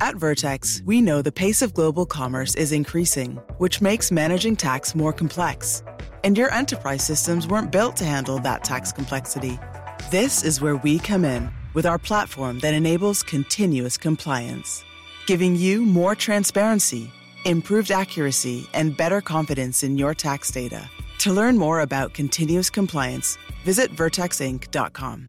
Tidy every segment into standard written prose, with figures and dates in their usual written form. At Vertex, we know the pace of global commerce is increasing, which makes managing tax more complex. And your enterprise systems weren't built to handle that tax complexity. This is where we come in with our platform that enables continuous compliance, giving you more transparency, improved accuracy, and better confidence in your tax data. To learn more about continuous compliance, visit vertexinc.com.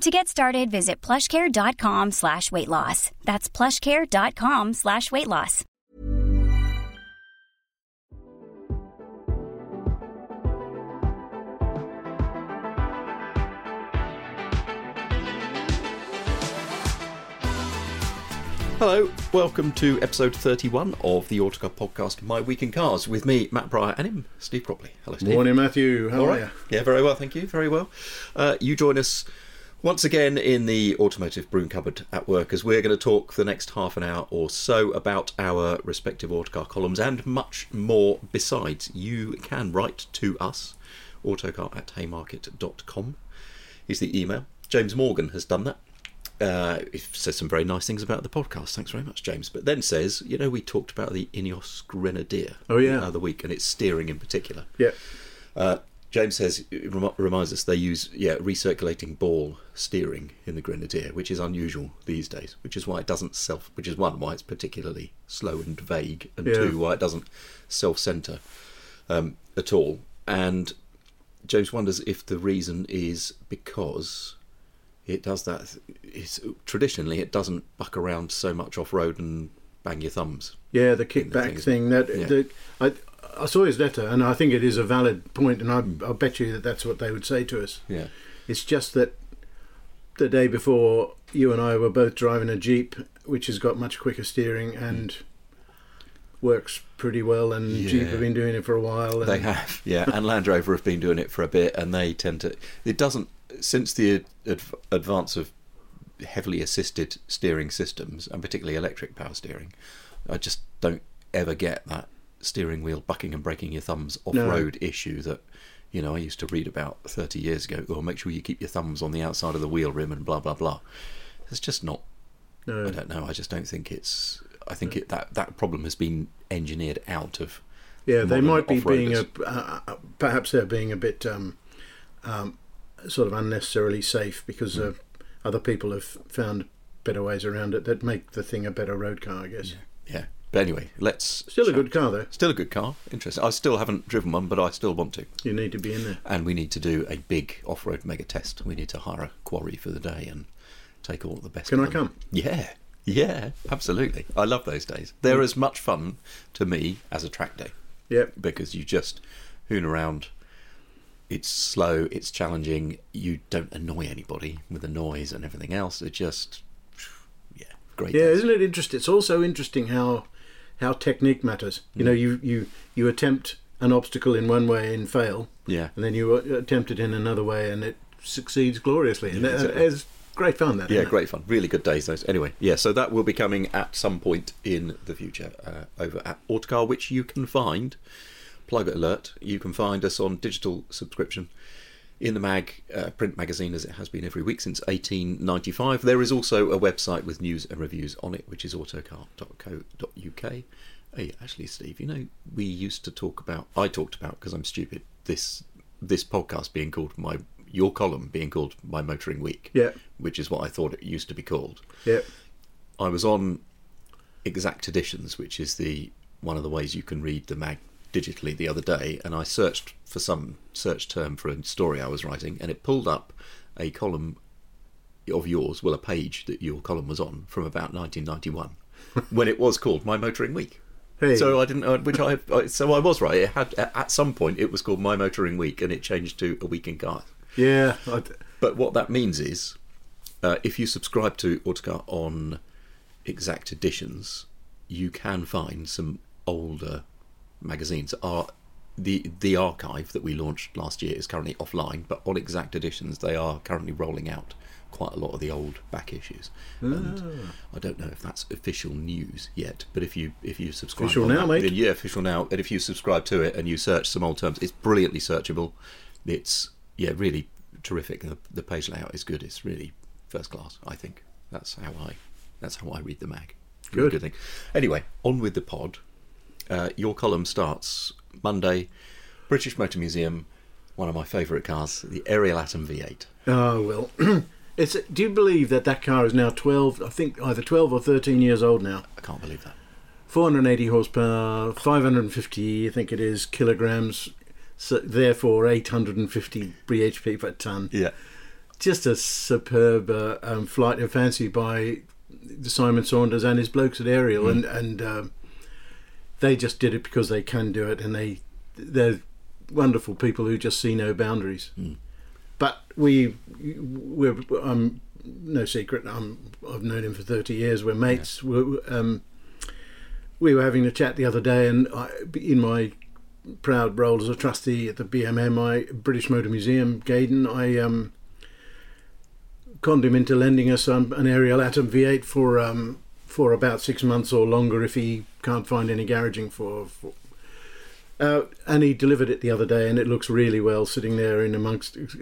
To get started, visit plushcare.com/weightloss. That's plushcare.com/weightloss. Hello, welcome to episode 31 of the Autocar podcast, My Week in Cars, with me, Matt Prior, and him, Steve Cropley. Hello, Steve. Morning, Matthew. How are you? Yeah, very well, thank you. Very well. You join us once again in the automotive broom cupboard at work, as we're going to talk for the next half an hour or so about our respective Autocar columns and much more besides. You can write to us. autocar@haymarket.com is the email. James Morgan has done that. He says some very nice things about the podcast. Thanks very much, James. But then says, you know, we talked about the Ineos Grenadier the other week, and its steering in particular. Yeah. James says, it reminds us they use recirculating ball steering in the Grenadier, which is unusual these days, which is why it doesn't self, which is one, why it's particularly slow and vague, and two, why it doesn't self-centre at all. And James wonders if the reason is because it does that, it's, traditionally it doesn't buck around so much off-road and bang your thumbs. Yeah, the kickback thing. I saw his letter, and I think it is a valid point, and I bet you that's what they would say to us. Yeah, it's just that the day before, you and I were both driving a Jeep, which has got much quicker steering and works pretty well, and Jeep have been doing it for a while. And they have, and Land Rover have been doing it for a bit, and they tend to... It doesn't... Since the advance of heavily assisted steering systems, and particularly electric power steering, I just don't ever get that steering wheel bucking and breaking your thumbs off-road issue that, you know, I used to read about 30 years ago. Oh, make sure you keep your thumbs on the outside of the wheel rim and blah blah blah. It's just not. No. I don't know. I just don't think it's. I think that problem has been engineered out of. Yeah, they might be off-roaders. Perhaps they're being a bit sort of unnecessarily safe because other people have found better ways around it that make the thing a better road car, I guess. Yeah. But anyway, let's... Still a good car, though. Still a good car. Interesting. I still haven't driven one, but I still want to. You need to be in there. And we need to do a big off-road mega test. We need to hire a quarry for the day and take all the best of them. Can I come? Yeah. Yeah, absolutely. I love those days. They're as much fun to me as a track day. Yep. Because you just hoon around. It's slow. It's challenging. You don't annoy anybody with the noise and everything else. It just... Yeah, great. Yeah, days. Isn't it interesting? It's also interesting how technique matters. You know, you attempt an obstacle in one way and fail, and then you attempt it in another way and it succeeds gloriously. And it's great fun, that. Yeah, great fun. Really good days, those. Anyway, so that will be coming at some point in the future over at Autocar, which you can find, plug alert, you can find us on digital subscription in the mag, print magazine, as it has been every week since 1895. There is also a website with news and reviews on it, which is autocar.co.uk. Hey, actually, Steve, you know, we used to talked about, because I'm stupid, this podcast being called your column being called My Motoring Week, which is what I thought it used to be called. Yeah. I was on Exact Editions, which is one of the ways you can read the mag digitally the other day, and I searched for some search term for a story I was writing, and it pulled up a column of yours, well, a page that your column was on from about 1991, when it was called My Motoring Week. Hey. So I didn't, so I was right. It had, at some point it was called My Motoring Week, and it changed to A Week in Cars. Yeah. But what that means is, if you subscribe to Autocar on Exact Editions, you can find some older magazines. The archive that we launched last year is currently offline, but on Exact Editions they are currently rolling out quite a lot of the old back issues. And I don't know if that's official news yet, but if you subscribe official now, mate. Then, yeah, official now. And if you subscribe to it and you search some old terms, it's brilliantly searchable. It's really terrific. The page layout is good. It's really first class. I think that's how I read the mag. Good. Good thing. Anyway, on with the pod. Your column starts Monday, British Motor Museum, one of my favourite cars, the Ariel Atom V8. Oh, well, do you believe that car is now 12, I think either 12 or 13 years old now? I can't believe that. 480 horsepower, 550, I think it is, kilograms, so therefore 850 bhp per tonne. Yeah. Just a superb flight of fancy by Simon Saunders and his blokes at Ariel, and they just did it because they can do it, and they're wonderful people who just see no boundaries. Mm. But I'm no secret. I've known him for 30 years. We're mates. Yeah. We were having a chat the other day, and in my proud role as a trustee at the BMMI British Motor Museum, Gaydon, I conned him into lending us an Ariel Atom V8 for about 6 months or longer if he can't find any garaging for. And he delivered it the other day, and it looks really well sitting there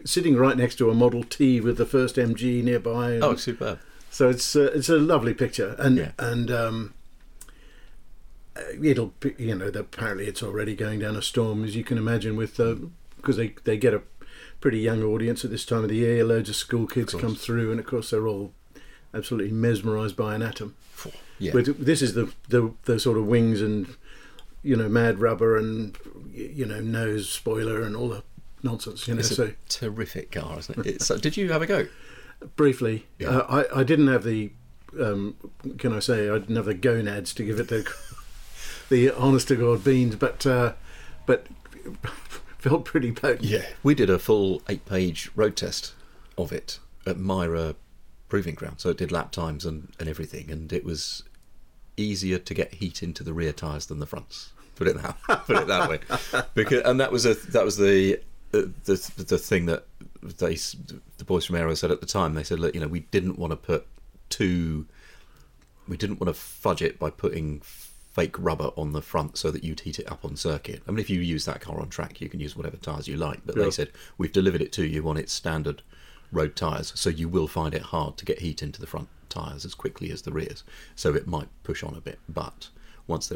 sitting right next to a Model T with the first MG nearby. And, superb! So it's a lovely picture, and it'll be, apparently it's already going down a storm, as you can imagine, with because they get a pretty young audience at this time of the year. Loads of school kids come through, and of course they're all absolutely mesmerised by an Atom. Yeah. But this is the sort of wings and mad rubber and nose spoiler and all the nonsense. It's a terrific car, isn't it? So did you have a go? Briefly, yeah. I didn't have the I didn't have the gonads to give it the honest to God beans, but felt pretty potent. Yeah, we did a full 8-page road test of it at MIRA Proving Ground, so it did lap times and everything, and it was easier to get heat into the rear tyres than the fronts. Put it that way. Because, and that was the thing that the boys from Aero said at the time. They said, look, we didn't want to fudge it by putting fake rubber on the front so that you'd heat it up on circuit. I mean, if you use that car on track, you can use whatever tyres you like, but They said, we've delivered it to you on its standard road tyres, so you will find it hard to get heat into the front tyres as quickly as the rears, so it might push on a bit, but once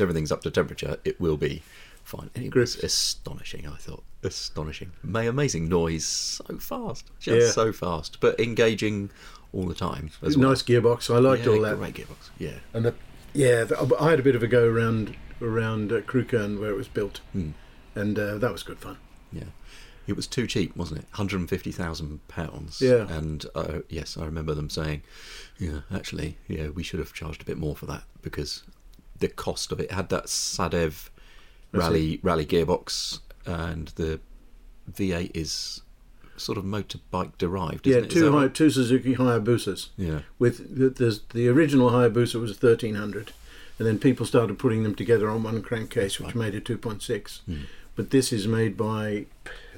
everything's up to temperature, it will be fine. It was astonishing, I thought. Amazing noise, so fast. So fast, but engaging all the time as well. Nice gearbox. I liked all that. Great gearbox, yeah. And I had a bit of a go around Kruker where it was built, and that was good fun. Yeah. It was too cheap, wasn't it? £150,000. Yeah. And yes, I remember them saying, we should have charged a bit more for that, because the cost of it had that Sadev rally gearbox, and the V8 is sort of motorbike derived, isn't it? Yeah, two Suzuki Hayabusas. Yeah. With the original Hayabusa was 1,300, and then people started putting them together on one crankcase, which made it 2.6. Mm. But this is made by,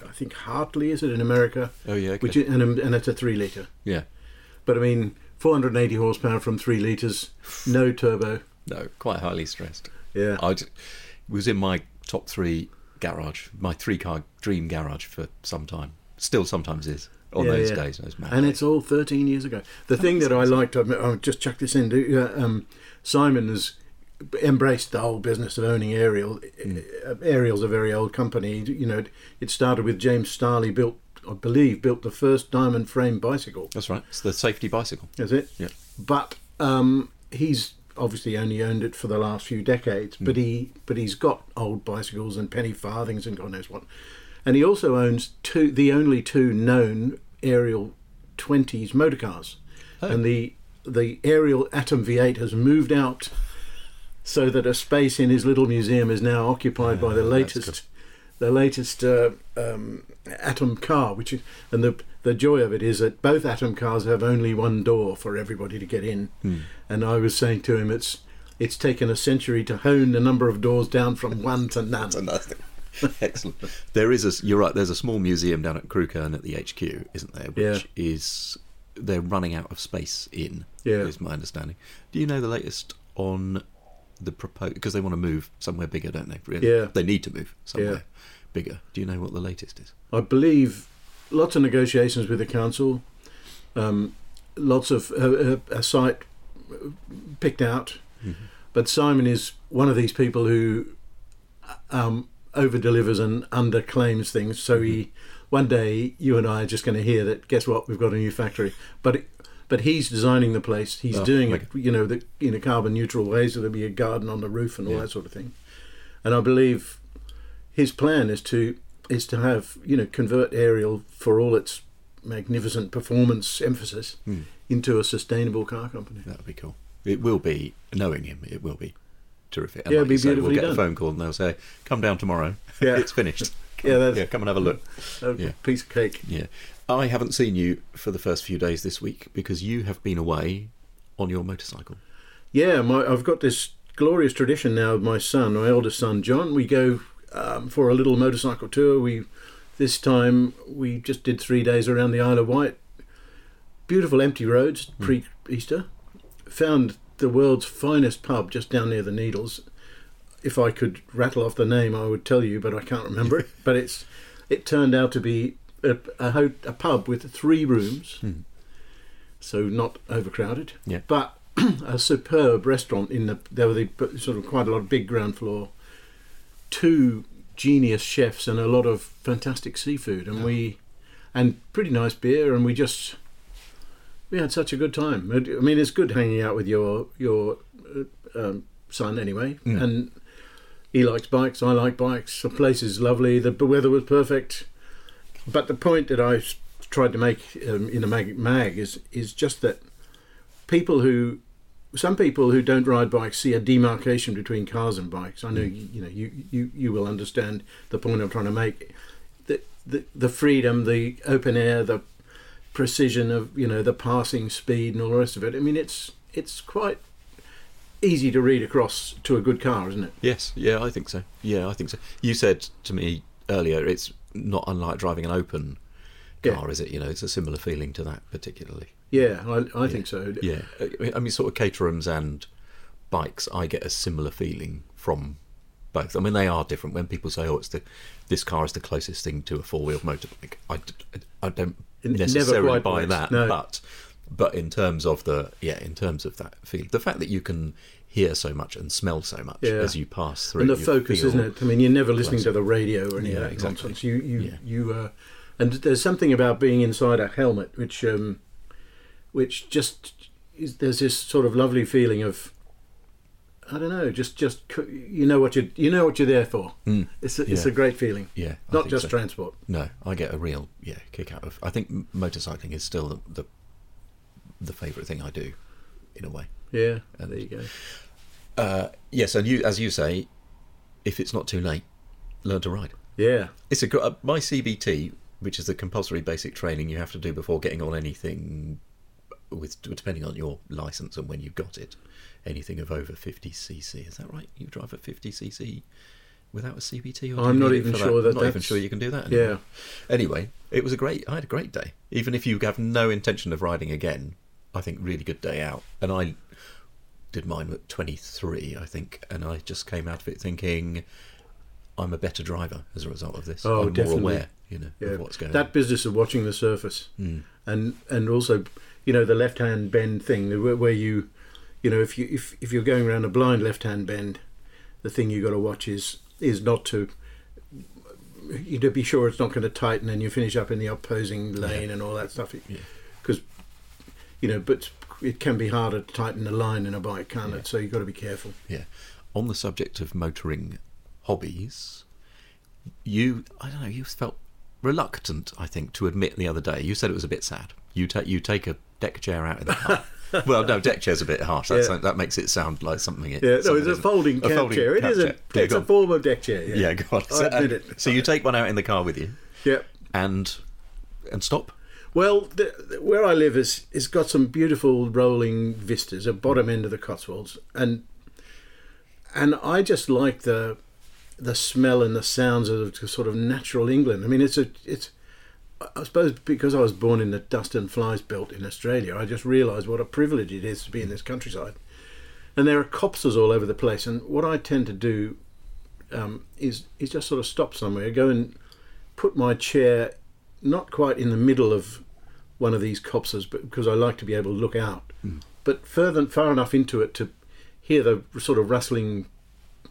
I think, Hartley, is it, in America? Oh, yeah. Okay. Which is, and it's a 3-litre. Yeah. But, 480 horsepower from 3 litres, no turbo. No, quite highly stressed. Yeah. It was in my top 3 garage, my 3-car dream garage for some time. Still sometimes is, on those days. Those mad days. It's all 13 years ago. The thing that I liked, I'll just chuck this in, Simon has embraced the whole business of owning Ariel. Ariel's a very old company. It started with James Starley, built the first diamond frame bicycle. That's right. It's the safety bicycle. Is it? Yeah. But he's obviously only owned it for the last few decades, but he's got old bicycles and penny farthings and God knows what. And he also owns the only two known Ariel 20s motorcars. Oh. And the Ariel Atom V8 has moved out so that a space in his little museum is now occupied by the latest Atom car, which is, and the joy of it is that both Atom cars have only one door for everybody to get in. And I was saying to him, it's taken a century to hone the number of doors down from one to none. To nothing. Excellent. You're right. There's a small museum down at Kruker and at the HQ, isn't there? Which is they're running out of space in. Yeah, is my understanding. Do you know the latest on the proposed? Because they want to move somewhere bigger, don't they? Really? Yeah, they need to move somewhere bigger. Do you know what the latest is? I believe lots of negotiations with the council. Lots of a site picked out, but Simon is one of these people who over delivers and under claims things. So he, one day, you and I are just going to hear that. Guess what? We've got a new factory. But he's designing the place. He's doing it, in a carbon neutral way. So there'll be a garden on the roof and all that sort of thing. And I believe his plan is to have convert Ariel for all its magnificent performance emphasis into a sustainable car company. That would be cool. It will be. Knowing him, it will be. Terrific. And it'll be beautifully we'll get a phone call and they'll say, "Come down tomorrow. It's finished. Come and have a look." Piece of cake. Yeah, I haven't seen you for the first few days this week because you have been away on your motorcycle. Yeah, I've got this glorious tradition now with my eldest son John. We go for a little motorcycle tour. This time we just did 3 days around the Isle of Wight. Beautiful empty roads pre-Easter. Found the world's finest pub just down near the Needles. If I could rattle off the name, I would tell you, but I can't remember it. But it turned out to be a pub with 3 rooms, so not overcrowded. Yeah. But a superb restaurant there were sort of quite a lot of big ground floor, 2 genius chefs and a lot of fantastic seafood, and pretty nice beer, and we had such a good time. I mean, it's good hanging out with your son anyway. Mm. And he likes bikes, I like bikes. The place is lovely. The weather was perfect. But the point that I tried to make in the mag is just that some people who don't ride bikes see a demarcation between cars and bikes. I know you will understand the point I'm trying to make. The freedom, the open air, the precision of the passing speed and all the rest of it. I mean, it's quite easy to read across to a good car, isn't it? Yes, I think so. You said to me earlier it's not unlike driving an open car, is it? It's a similar feeling to that particularly. I think so. Yeah, I mean, sort of Caterhams and bikes, I get a similar feeling from both. I mean, they are different. When people say, "It's this car is the closest thing to a four-wheeled motorbike," I don't necessarily buy that, but in terms of that feeling, the fact that you can hear so much and smell so much as you pass through, and the focus, isn't it? I mean, you're never listening to the radio or any of that nonsense. And there's something about being inside a helmet, which just is, there's this sort of lovely feeling of, I don't know, just you know what you're there for. It's a great feeling. Yeah, not just transport. No, I get a real kick out of. I think motorcycling is still the favourite thing I do, in a way. Yeah, and there you go. Yes, and you, as you say, if it's not too late, learn to ride. Yeah, it's my CBT, which is the compulsory basic training you have to do before getting on anything. With depending on your license and when you got it, anything of over 50cc, is that right? You drive at 50cc without a CBT? Or I'm not even sure that. Not even sure you can do that anymore. Yeah. Anyway, I had a great day. Even if you have no intention of riding again, I think really good day out. And I did mine at 23, I think, and I just came out of it thinking I'm a better driver as a result of this. I'm definitely more aware, of what's going on. That business of watching the surface, and also. The left-hand bend thing, where if you're going around a blind left-hand bend, the thing you got to watch is not to, be sure it's not going to tighten and you finish up in the opposing lane and all that stuff. Because, but it can be harder to tighten the line in a bike, can't it? So you've got to be careful. Yeah. On the subject of motoring hobbies, you felt reluctant, I think, to admit the other day. You said it was a bit sad. You take a deck chair out of the car. Well, no, deck chair's a bit harsh. That makes it sound like something. It's a folding cab chair. It is a it's a form of deck chair. Yeah, God. So, I did it. So you take one out in the car with you. Yep. And stop. Well, where I live is got some beautiful rolling vistas, a bottom end of the Cotswolds, and I just like the smell and the sounds of sort of natural England. I mean, it's I suppose because I was born in the dust and flies belt in Australia, I just realised what a privilege it is to be in this countryside. And there are copses all over the place. And what I tend to do is just sort of stop somewhere, go and put my chair not quite in the middle of one of these copses, but because I like to be able to look out, but far enough into it to hear the sort of rustling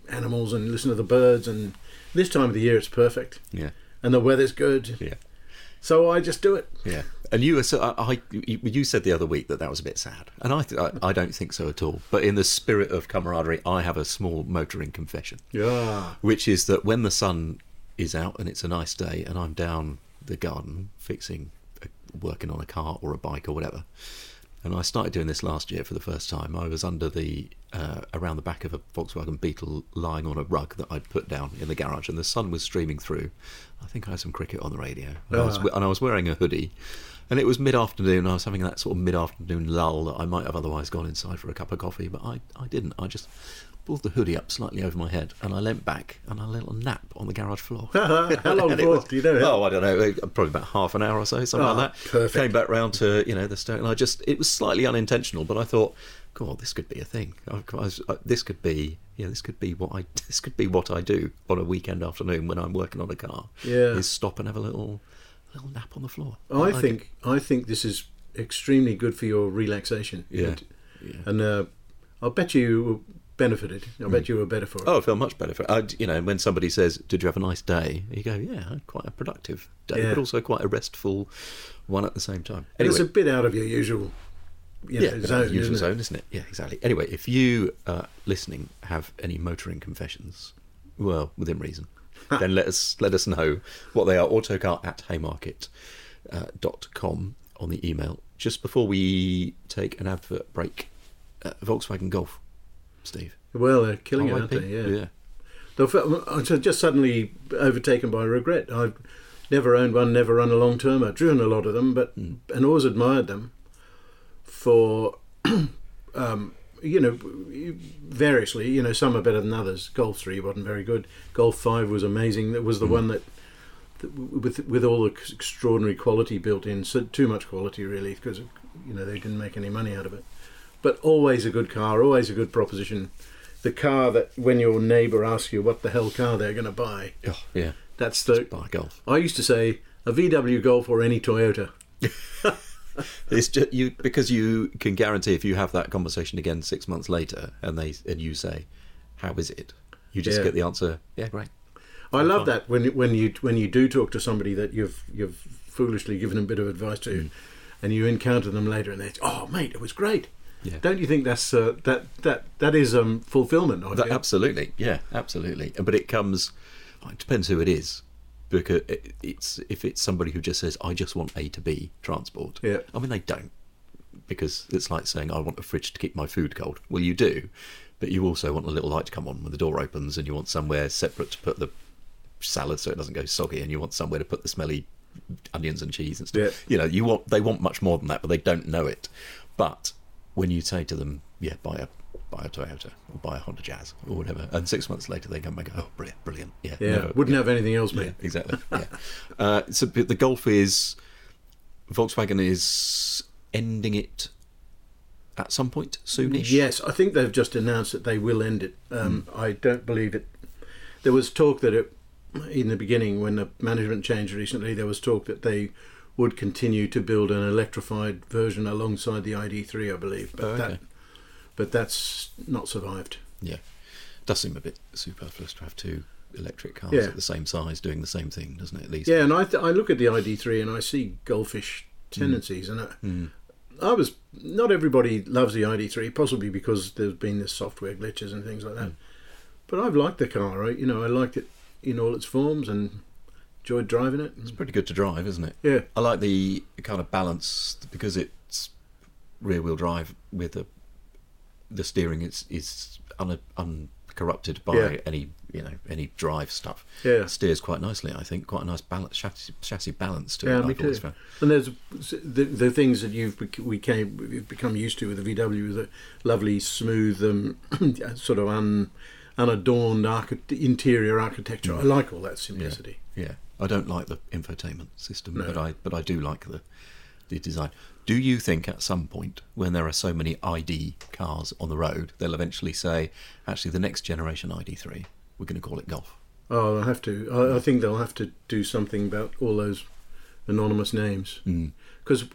animals and listen to the birds. And this time of the year, it's perfect. Yeah, and the weather's good. Yeah. So I just do it. Yeah, and you said the other week that was a bit sad, and I don't think so at all. But in the spirit of camaraderie, I have a small motoring confession. Yeah, which is that when the sun is out and it's a nice day, and I'm down the garden working on a car or a bike or whatever, and I started doing this last year for the first time. I was under the around the back of a Volkswagen Beetle, lying on a rug that I'd put down in the garage, and the sun was streaming through. I think I had some cricket on the radio, and I was wearing a hoodie, and it was mid-afternoon. I was having that sort of mid-afternoon lull that I might have otherwise gone inside for a cup of coffee, but I didn't. I just pulled the hoodie up slightly over my head, and I leant back and I had a little nap on the garage floor. How long for? Do you know? I don't know, probably about half an hour or so, something like that. Perfect. Came back round to the stone, and it was slightly unintentional, but I thought, God, this could be a thing. This could be what I do on a weekend afternoon when I'm working on a car. Yeah, is stop and have a little nap on the floor. I think this is extremely good for your relaxation. Yeah, and I'll bet you benefited. I bet you were better for it. Oh, I feel much better for it. When somebody says, "Did you have a nice day?" you go, "Yeah, I had quite a productive day, but also quite a restful one at the same time." Anyway, it's a bit out of your usual. Zone, isn't it? Yeah, exactly. Anyway, if you listening have any motoring confessions, well, within reason, then let us know what they are. autocar@haymarket.com on the email. Just before we take an advert break, Volkswagen Golf, Steve. Well, they're killing it, aren't they? Yeah. I'm just suddenly overtaken by regret. I've never owned one, never run a long term. I've driven a lot of them, but and always admired them for variously, some are better than others. Golf 3 wasn't very good. Golf 5 was amazing. That was the one that with all the extraordinary quality built in, so too much quality really, because they didn't make any money out of it. But always a good car, always a good proposition. The car that when your neighbour asks you what the hell car they're going to buy, that's the buy Golf. I used to say a VW Golf or any Toyota. It's just because you can guarantee if you have that conversation again 6 months later and you say, "How is it?" you just get the answer. Yeah, great. I love that when you do talk to somebody that you've foolishly given a bit of advice to, and you encounter them later and they say, "Oh, mate, it was great." Yeah. Don't you think that's that is fulfilment? Absolutely, yeah, absolutely. But it comes. It depends who it is. Because if it's somebody who just says, "I just want A to B transport," I mean, they don't, because it's like saying, "I want a fridge to keep my food cold." Well, you do, but you also want a little light to come on when the door opens, and you want somewhere separate to put the salad so it doesn't go soggy, and you want somewhere to put the smelly onions and cheese and stuff. Yeah. They want much more than that, but they don't know it. But when you say to them, "Yeah, buy a Toyota or buy a Honda Jazz or whatever," and 6 months later they come back, "Oh, brilliant, wouldn't have anything else, mate." Exactly. So the Golf is Volkswagen is ending it at some point soonish. Yes, I think they've just announced that they will end it. I don't believe it. There was talk that in the beginning, when the management changed recently, there was talk that they would continue to build an electrified version alongside the ID.3, I believe, but that's not survived. Yeah. Does seem a bit superfluous to have two electric cars at the same size doing the same thing, doesn't it, at least? Yeah, and I look at the ID.3 and I see golfish tendencies, and I was not everybody loves the ID.3, possibly because there's been this software glitches and things like that. But I've liked the car, right? You know, I liked it in all its forms and enjoyed driving it. It's pretty good to drive, isn't it? Yeah. I like the kind of balance because it's rear-wheel drive with the steering is uncorrupted by any drive stuff. Yeah. It steers quite nicely, I think. Quite a nice balance, chassis balance to it. Yeah, me too. And there's the things that you've become used to with the VW, the lovely, smooth, sort of unadorned interior architecture. Right. I like all that simplicity. Yeah. I don't like the infotainment system, but I do like the design. Do you think at some point, when there are so many ID cars on the road, they'll eventually say, actually, the next generation ID.3, we're going to call it Golf? Oh, they'll have to. I think they'll have to do something about all those anonymous names. Because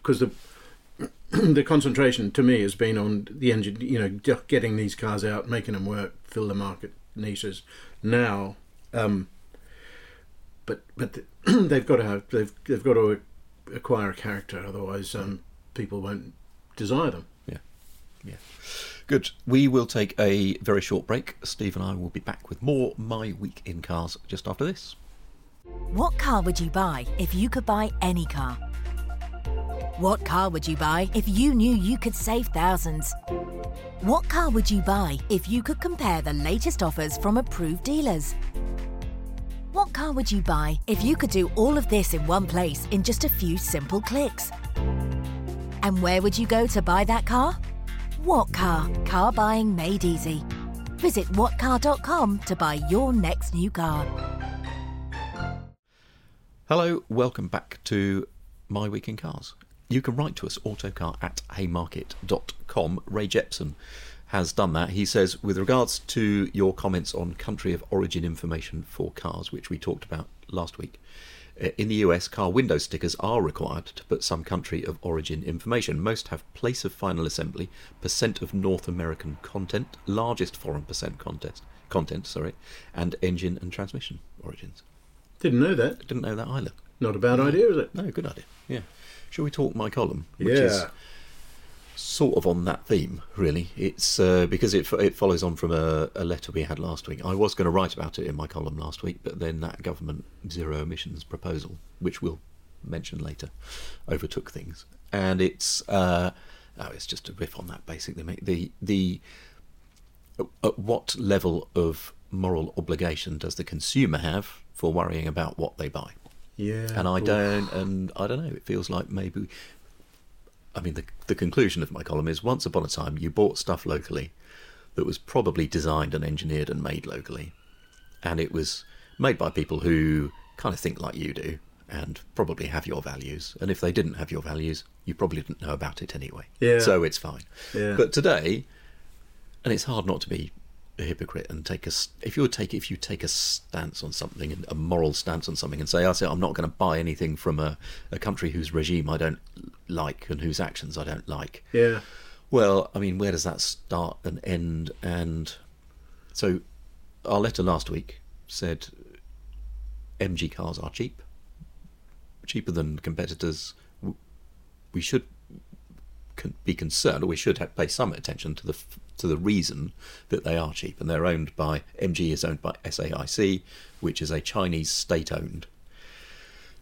the concentration, to me, has been on the engine, you know, getting these cars out, making them work, fill the market niches. Now, but they've got to acquire a character, otherwise people won't desire them. Yeah. Good. We will take a very short break. Steve and I will be back with more My Week in Cars just after this. What car would you buy if you could buy any car? What car would you buy if you knew you could save thousands? What car would you buy if you could compare the latest offers from approved dealers? What car would you buy if you could do all of this in one place in just a few simple clicks? And where would you go to buy that car? What car? Car buying made easy. Visit whatcar.com to buy your next new car. Hello, welcome back to My Week in Cars. You can write to us, autocar@haymarket.com. Ray Jepson has done that. He says, with regards to your comments on country of origin information for cars, which we talked about last week, in the US, car window stickers are required to put some country of origin information. Most have place of final assembly, percent of North American content, largest foreign percent content, and engine and transmission origins. Didn't know that. Didn't know that either. Not a bad idea, is it? No, good idea. Yeah. Shall we talk my column? Which is sort of on that theme, really. It's because it follows on from a letter we had last week. I was going to write about it in my column last week, but then that government zero emissions proposal, which we'll mention later, overtook things. And it's just a riff on that, basically. The at what level of moral obligation does the consumer have for worrying about what they buy? Yeah. And I don't know. It feels like maybe. I mean, the conclusion of my column is once upon a time you bought stuff locally that was probably designed and engineered and made locally, and it was made by people who kind of think like you do and probably have your values, and if they didn't have your values you probably didn't know about it anyway. Yeah. So it's fine. Yeah. But today, and it's hard not to be a hypocrite and if you take a stance on something, and a moral stance on something, and say, I'm not going to buy anything from a country whose regime I don't like and whose actions I don't like. Yeah. Well, I mean, where does that start and end? And so our letter last week said MG cars are cheaper than competitors. We should be concerned, or we should pay some attention to the reason that they are cheap. And they're owned by MG is owned by SAIC, which is a Chinese state-owned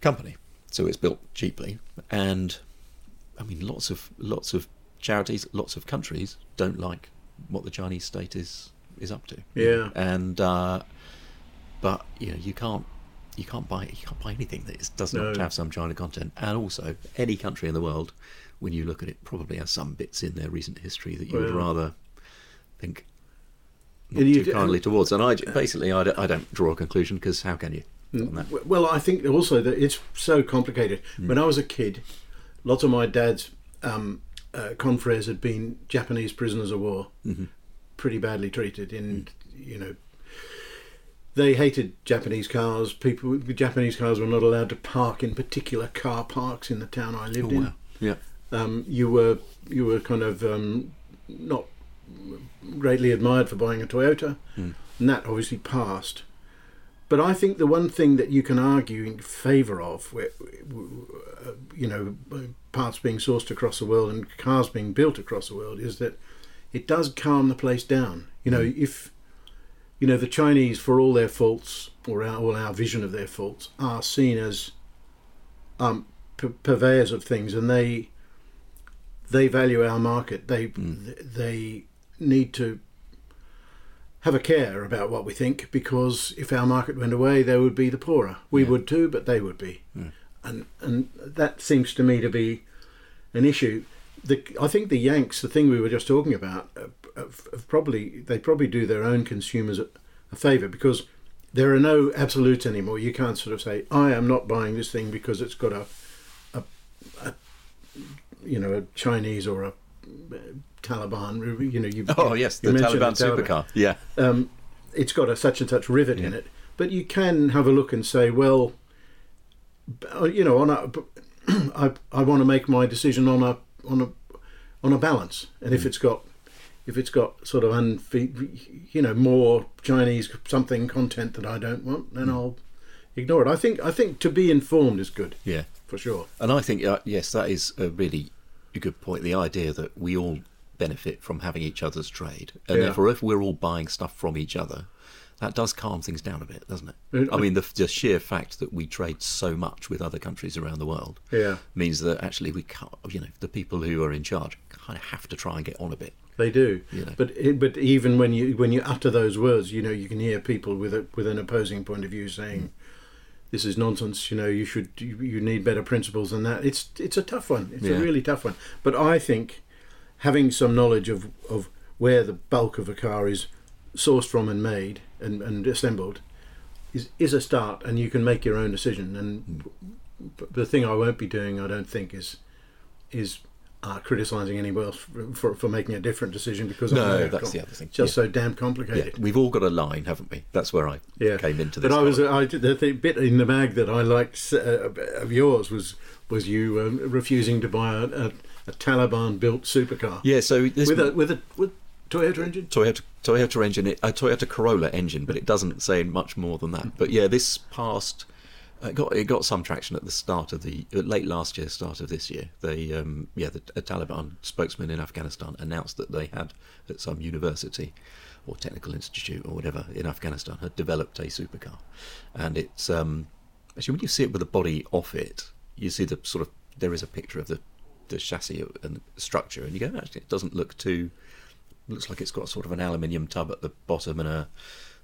company. So it's built cheaply, and I mean, lots of charities, lots of countries don't like what the Chinese state is up to. Yeah. And but you know, you can't buy anything that does not have some China content. And also, any country in the world, when you look at it, probably has some bits in their recent history that you would rather think not too kindly towards. And I don't draw a conclusion, because how can you on that? Well, I think also that it's so complicated. When I was a kid, lots of my dad's confreres had been Japanese prisoners of war, pretty badly treated in, you know, they hated Japanese cars. People, Japanese cars were not allowed to park in particular car parks in the town I lived in. Wow. Yeah. You were kind of not greatly admired for buying a Toyota, and that obviously passed. But I think the one thing that you can argue in favour of you know, parts being sourced across the world and cars being built across the world is that it does calm the place down. You know, if, you know, the Chinese, for all their faults, or all our vision of their faults, are seen as purveyors of things, and they value our market. They need to have a care about what we think, because if our market went away, they would be the poorer. We would too, but they would be. And that seems to me to be an issue. I think the Yanks, the thing we were just talking about, probably do their own consumers a favour, because there are no absolutes anymore. You can't sort of say, I am not buying this thing because it's got a Chinese or a Taliban. You know, you mentioned the Taliban supercar. Yeah, it's got a such and such rivet in it. But you can have a look and say, well, you know, I want to make my decision on a balance, and if it's got sort of more Chinese something content that I don't want, then I'll ignore it. I think to be informed is good. Yeah, for sure. And I think yes, that is a really good point. The idea that we all benefit from having each other's trade, and therefore, if we're all buying stuff from each other, that does calm things down a bit, doesn't it? I mean, the sheer fact that we trade so much with other countries around the world means that actually we can't, you know, the people who are in charge kind of have to try and get on a bit. They do, you know? But even when you utter those words, you know, you can hear people with an opposing point of view saying, "This is nonsense." You know, you need better principles than that. It's a tough one. It's a really tough one. But I think having some knowledge of where the bulk of a car is sourced from and made and assembled is a start, and you can make your own decision. And the thing I won't be doing, I don't think, is criticising anyone else for making a different decision, because the other thing. Just so damn complicated. Yeah. We've all got a line, haven't we? That's where I came into this. But the bit in the mag that I liked of yours was you refusing to buy a Taliban-built supercar. Yeah, so this with Toyota engine? Toyota engine, a Toyota Corolla engine, but it doesn't say much more than that. But yeah, this past, it got some traction at the start of late last year, start of this year. They, the Taliban spokesman in Afghanistan announced that they had, at some university or technical institute or whatever in Afghanistan, had developed a supercar. And it's, actually when you see it with the body off it, you see the sort of, there is a picture of the chassis and the structure, and you go, actually, it doesn't look too... Looks like it's got sort of an aluminium tub at the bottom and a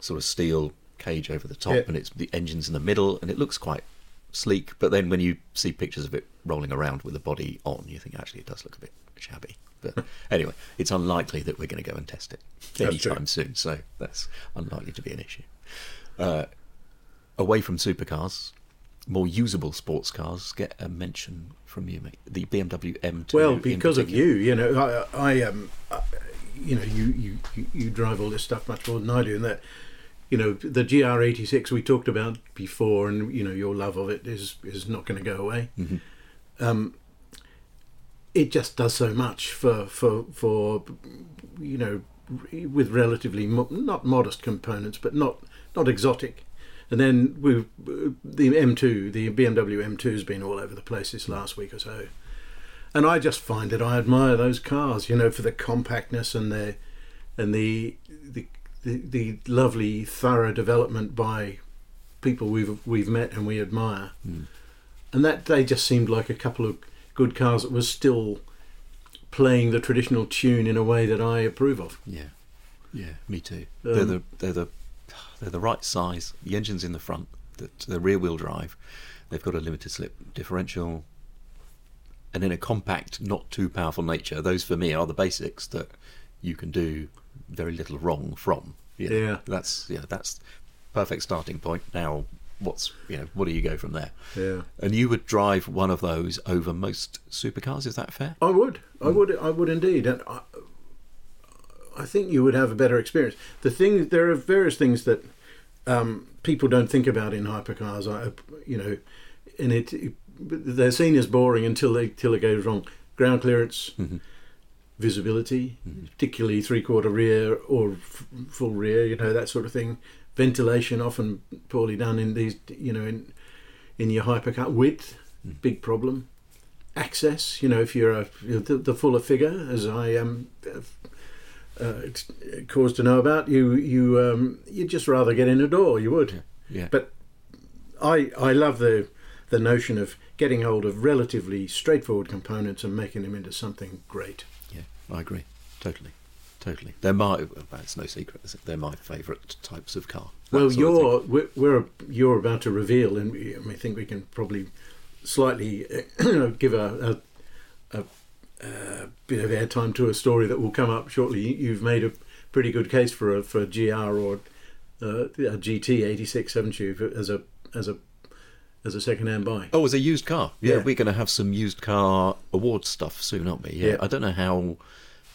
sort of steel cage over the top, and it's the engine's in the middle, and it looks quite sleek. But then when you see pictures of it rolling around with the body on, you think actually it does look a bit shabby. But anyway, it's unlikely that we're going to go and test it anytime soon, so that's unlikely to be an issue. Away from supercars, more usable sports cars get a mention from you, mate. The BMW M2. Well, because of you know, I you know, you drive all this stuff much more than I do, and that, you know, the GR86 we talked about before, and you know, your love of it is not going to go away. It just does so much for you know, with relatively not modest components, but not exotic. And then the BMW M2 has been all over the place this last week or so. And I just find that I admire those cars, you know, for the compactness and the lovely thorough development by people we've met and we admire. And that they just seemed like a couple of good cars that was still playing the traditional tune in a way that I approve of. Yeah, yeah, me too. They're the right size. The engine's in the front. They're rear-wheel drive. They've got a limited slip differential. And in a compact, not too powerful nature, those for me are the basics that you can do very little wrong from. You know, that's perfect starting point. Now, what do you go from there? Yeah. And you would drive one of those over most supercars. Is that fair? I would indeed. And I think you would have a better experience. There are various things that people don't think about in hypercars. They're seen as boring until it goes wrong. Ground clearance, visibility, particularly three-quarter rear or full rear, you know, that sort of thing. Ventilation, often poorly done in these, you know, in your hypercar. Width, big problem. access, you know, if you're the fuller figure, as I am cause to know about, you'd just rather get in a door, you would. Yeah. But I love the notion of getting hold of relatively straightforward components and making them into something great. Yeah, I agree. Totally. They're that's no secret, is it? They're my favourite types of car. You're about to reveal, and I think we can probably slightly give a bit of airtime to a story that will come up shortly. You've made a pretty good case for a GR or a GT86, haven't you, as a second-hand buy? Oh, as a used car. Yeah, we're going to have some used car award stuff soon, aren't we? Yeah. I don't know how.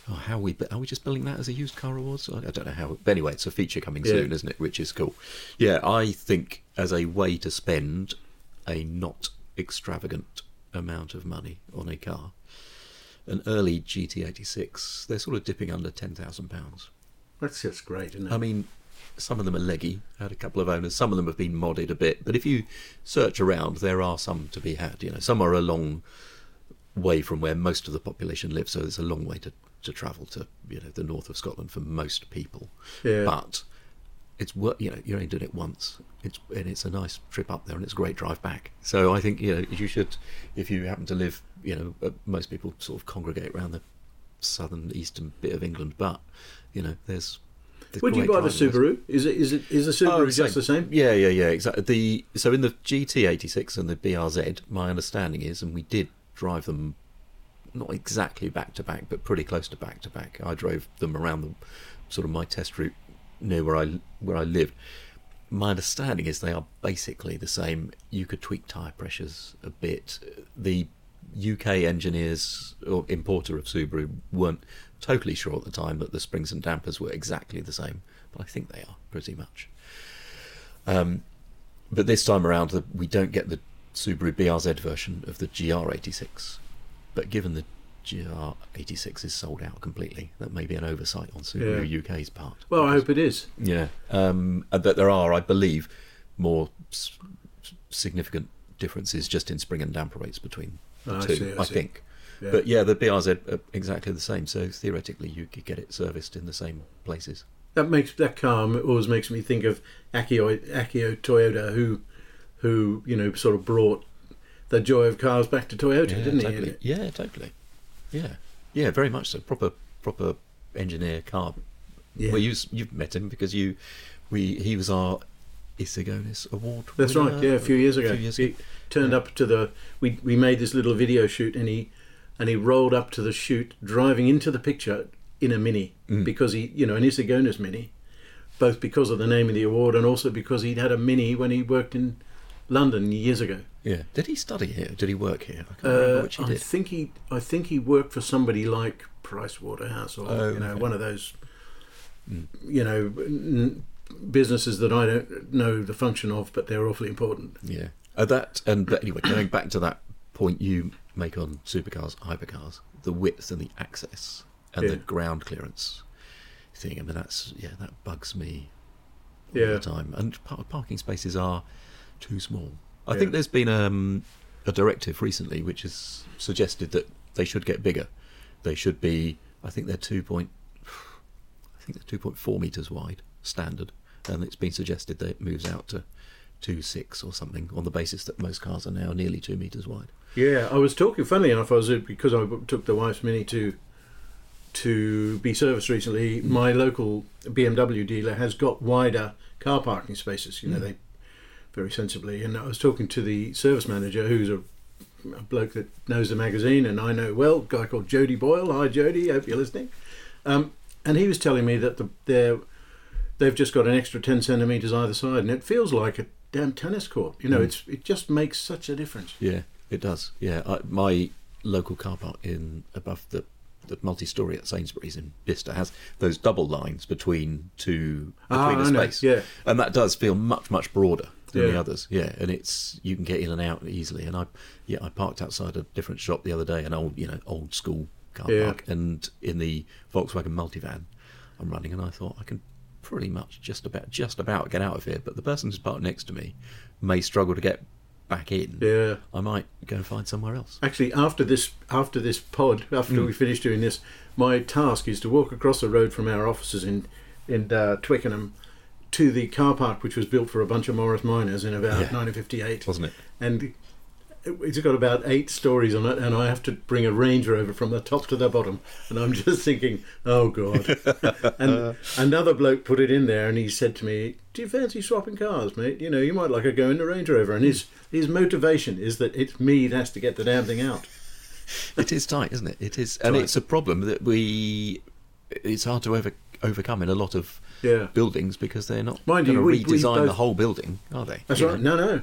Oh, are we just billing that as a used car awards? I don't know how. But anyway, it's a feature coming soon, isn't it? Which is cool. Yeah, I think as a way to spend a not extravagant amount of money on a car, an early GT86, they're sort of dipping under £10,000. That's just great, isn't it? I mean, some of them are leggy. I had a couple of owners. Some of them have been modded a bit. But if you search around, there are some to be had. You know, some are a long way from where most of the population lives, so there's a long way to travel to, you know, the north of Scotland for most people. Yeah. But it's worth, you know, you're only doing it once. It's a nice trip up there, and it's a great drive back. So I think, you know, you should, if you happen to live, you know, most people sort of congregate around the southern eastern bit of England, but you know, there's would you buy the Subaru? Is the Subaru just the same? Yeah, exactly. So in the GT86 and the BRZ, my understanding is, and we did drive them not exactly back to back, but pretty close to back to back. I drove them around the sort of my test route near where I lived. My understanding is they are basically the same. You could tweak tyre pressures a bit. The UK engineers or importer of Subaru weren't totally sure at the time that the springs and dampers were exactly the same, but I think they are pretty much. But this time around, we don't get the Subaru BRZ version of the GR86. But given the GR86 is sold out completely, that may be an oversight on Subaru UK's part. Well, I hope it is. Yeah. And that there are, I believe, more significant differences just in spring and damper rates between the two, I think. Yeah. But yeah, the BRZ are exactly the same, so theoretically you could get it serviced in the same places. That car always makes me think of Akio Toyota, who you know, sort of brought the joy of cars back to Toyota, didn't he? Yeah, totally. Yeah, very much so. Proper engineer car. Yeah. Well, you've met him because he was our Issigonis Award. That's winner, right. Yeah, a few years ago. He turned up to the. We made this little video shoot, and he rolled up to the shoot driving into the picture in a Mini because he, you know, an Issigonis Mini, both because of the name of the award and also because he'd had a Mini when he worked in London years ago. Yeah. Did he study here? Did he work here? I can't remember which he did. I think he worked for somebody like Pricewaterhouse or one of those businesses that I don't know the function of, but they're awfully important. Yeah. But anyway, going back to that point you make on supercars, hypercars, the width and the access and the ground clearance thing. I mean, that bugs me all the time. And parking spaces are too small. I think there's been a directive recently which has suggested that they should get bigger. They should be, I think they're 2.4 metres wide, standard, and it's been suggested that it moves out to 2.6 or something on the basis that most cars are now nearly 2 metres wide. Yeah, I was talking, funnily enough, because I took the wife's Mini to be serviced recently, my local BMW dealer has got wider car parking spaces. You know, they very sensibly, and I was talking to the service manager, who's a bloke that knows the magazine, and I know well, a guy called Jody Boyle. Hi Jody, hope you're listening. And he was telling me that they've just got an extra 10 centimetres either side, and it feels like a damn tennis court. You know, it just makes such a difference. Yeah, it does. Yeah, my local car park above the multi-storey at Sainsbury's in Bicester has those double lines between space. Yeah. And that does feel much, much broader than the others. Yeah, and you can get in and out easily. And I parked outside a different shop the other day, an old school car park, and in the Volkswagen Multivan I'm running, and I thought I can pretty much just about get out of here, but the person who's parked next to me may struggle to get back in, I might go and find somewhere else. Actually, after we finish doing this, my task is to walk across the road from our offices in Twickenham to the car park, which was built for a bunch of Morris Miners in about 1958. Wasn't it? And it's got about 8 stories on it, and I have to bring a Range Rover from the top to the bottom. And I'm just thinking, oh, God. And another bloke put it in there, and he said to me, do you fancy swapping cars, mate? You know, you might like to go in the Range Rover. And his motivation is that it's me that has to get the damn thing out. It is tight, isn't it? It is. And it's a problem that it's hard to overcome in a lot of buildings, because they're not going to redesign the whole building, are they? That's right. No.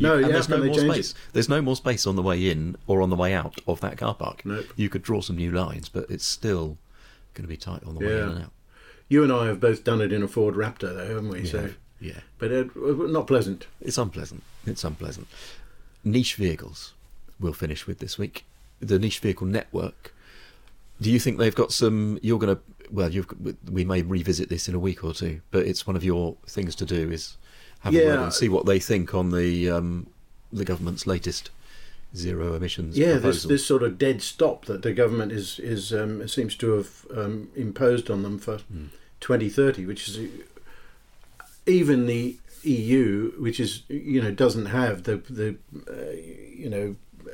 There's no more space. There's no more space on the way in or on the way out of that car park. Nope. You could draw some new lines, but it's still going to be tight on the way in and out. You and I have both done it in a Ford Raptor, though, haven't we? Yeah. So, yeah. But not pleasant. It's unpleasant. Niche vehicles we'll finish with this week. The niche vehicle network. Do you think they've got some... You're going to... Well, we may revisit this in a week or two, but it's one of your things to do is have a word and see what they think on the government's latest zero emissions proposal. There's this sort of dead stop that the government is seems to have imposed on them for 2030, which is even the EU, which is doesn't have the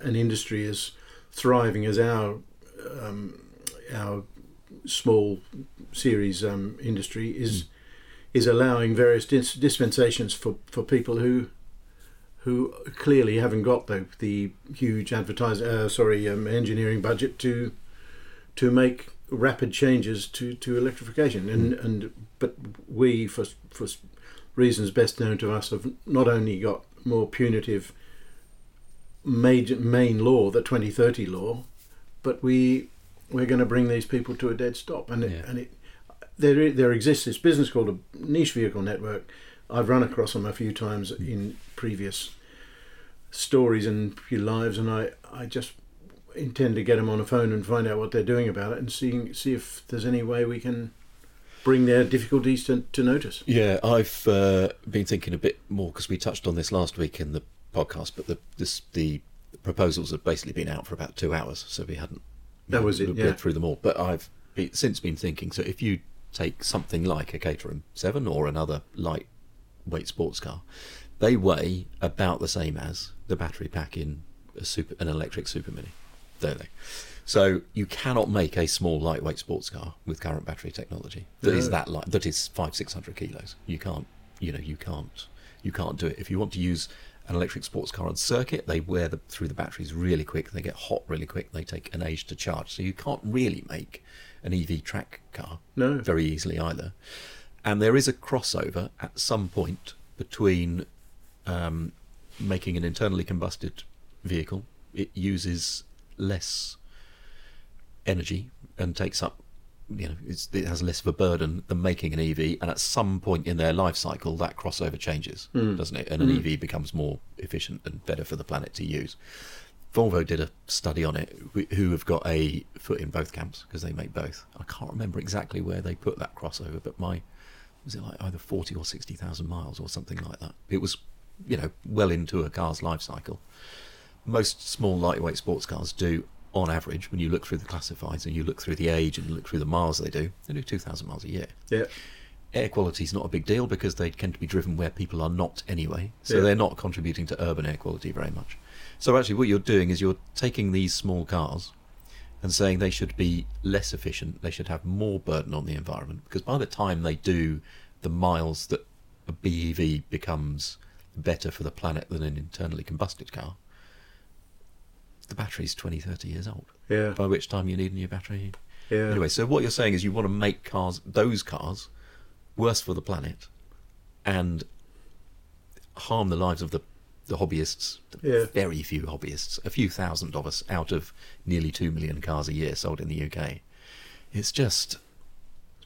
an industry as thriving as our small series industry is allowing various dispensations for people who clearly haven't got the huge engineering budget to make rapid changes to electrification, but we for reasons best known to us have not only got more punitive major main law, the 2030 law, but we're going to bring these people to a dead stop, there exists this business called a niche vehicle network. I've run across them a few times in previous stories and lives, and I just intend to get them on the phone and find out what they're doing about it, and see if there's any way we can bring their difficulties to notice. Yeah, I've been thinking a bit more, because we touched on this last week in the podcast, but the proposals have basically been out for about 2 hours, so we hadn't. That was it, yeah. Through them all, but I've since been thinking. So if you take something like a Caterham 7 or another lightweight sports car, they weigh about the same as the battery pack in an electric super mini, don't they? So you cannot make a small lightweight sports car with current battery technology that is 500-600 kilos. You can't do it. If you want to use an electric sports car on circuit, they wear through the batteries really quick, they get hot really quick, they take an age to charge, so you can't really make an EV track car very easily either. And there is a crossover at some point between making an internally combusted vehicle. It uses less energy and takes up, it has less of a burden than making an EV, and at some point in their life cycle, that crossover changes, doesn't it? And an EV becomes more efficient and better for the planet to use. Volvo did a study on it, who have got a foot in both camps because they make both. I can't remember exactly where they put that crossover, but was it like either 40 or 60,000 miles or something like that? It was, well into a car's life cycle. Most small lightweight sports cars do. On average, when you look through the classifieds and you look through the age and you look through the miles they do 2,000 miles a year. Yeah. Air quality is not a big deal because they tend to be driven where people are not anyway. So they're not contributing to urban air quality very much. So actually what you're doing is you're taking these small cars and saying they should be less efficient, they should have more burden on the environment, because by the time they do the miles that a BEV becomes better for the planet than an internally combusted car, the battery's 20-30 years old, by which time you need a new battery anyway. So what you're saying is you want to make those cars worse for the planet and harm the lives of the hobbyists, very few hobbyists, a few thousand of us out of nearly 2 million cars a year sold in the UK. It's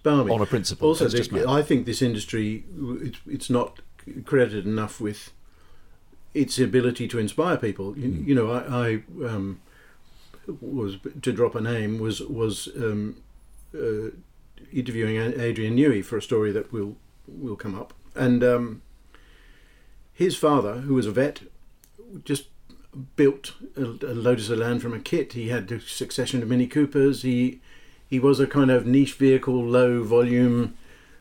balmy. On a principle also, I think this industry, it's not credited enough with its ability to inspire people. I was, to drop a name, was interviewing Adrian Newey for a story that will come up, and his father, who was a vet, just built a lotus of land from a kit. He had a succession of Mini Coopers. He was a kind of niche vehicle, low volume,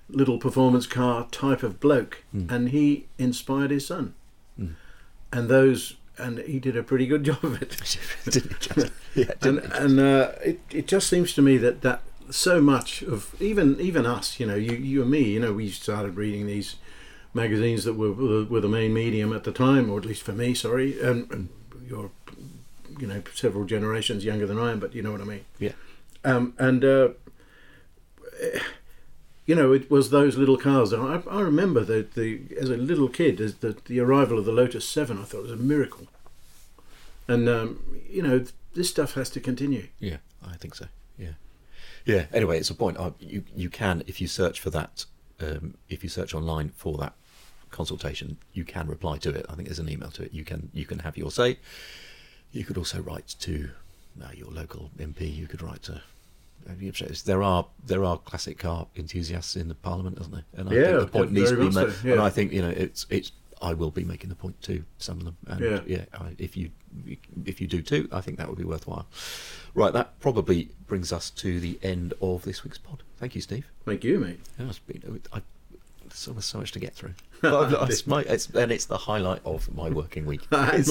little performance car type of bloke, and he inspired his son. And he did a pretty good job of it. It just seems to me that so much of even us, you and me, we started reading these magazines that were the main medium at the time, or at least for me. Sorry, and you're, several generations younger than I am, but you know what I mean. Yeah. It was those little cars. I remember the as a little kid, as the arrival of the Lotus 7, I thought it was a miracle. And this stuff has to continue. Yeah, I think so. Yeah, yeah. Anyway, it's a point. You can, if you search for that, if you search online for that consultation, you can reply to it. I think there's an email to it. You can have your say. You could also write to your local MP. You could write to. There are classic car enthusiasts in the Parliament, isn't there? And I think the point needs to be made. So, yeah. And I think it's. I will be making the point to some of them. And if you do too, I think that would be worthwhile. Right, that probably brings us to the end of this week's pod. Thank you, Steve. Thank you, mate. Yeah, it's been. So much to get through. It's the highlight of my working week. Mine.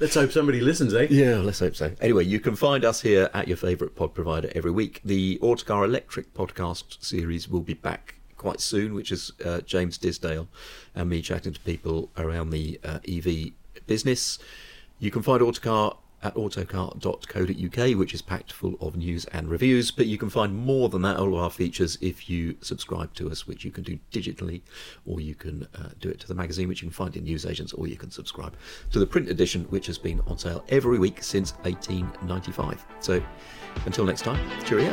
Let's hope somebody listens, eh? Yeah, let's hope so. Anyway, you can find us here at your favourite pod provider every week. The Autocar Electric podcast series will be back quite soon, which is James Disdale and me chatting to people around the EV business. You can find Autocar at autocar.co.uk, which is packed full of news and reviews, but you can find more than that, all of our features, if you subscribe to us, which you can do digitally, or you can do it to the magazine, which you can find in newsagents, or you can subscribe to the print edition, which has been on sale every week since 1895. So until next time, cheerio.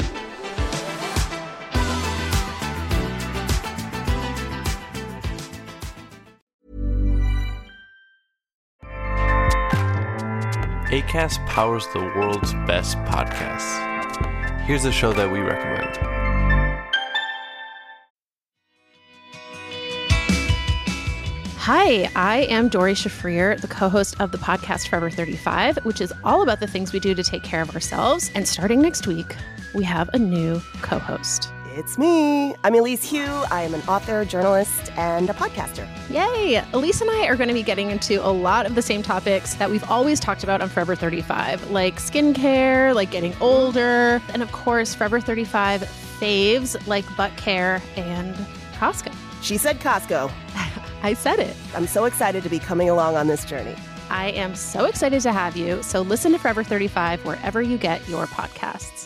Acast powers the world's best podcasts. Here's a show that we recommend. Hi, I am Dori Shafrir, the co-host of the podcast Forever 35, which is all about the things we do to take care of ourselves. And starting next week, we have a new co-host. It's me. I'm Elise Hugh. I am an author, journalist, and a podcaster. Yay! Elise and I are going to be getting into a lot of the same topics that we've always talked about on Forever 35, like skincare, like getting older, and of course, Forever 35 faves like butt care and Costco. She said Costco. I said it. I'm so excited to be coming along on this journey. I am so excited to have you. So listen to Forever 35 wherever you get your podcasts.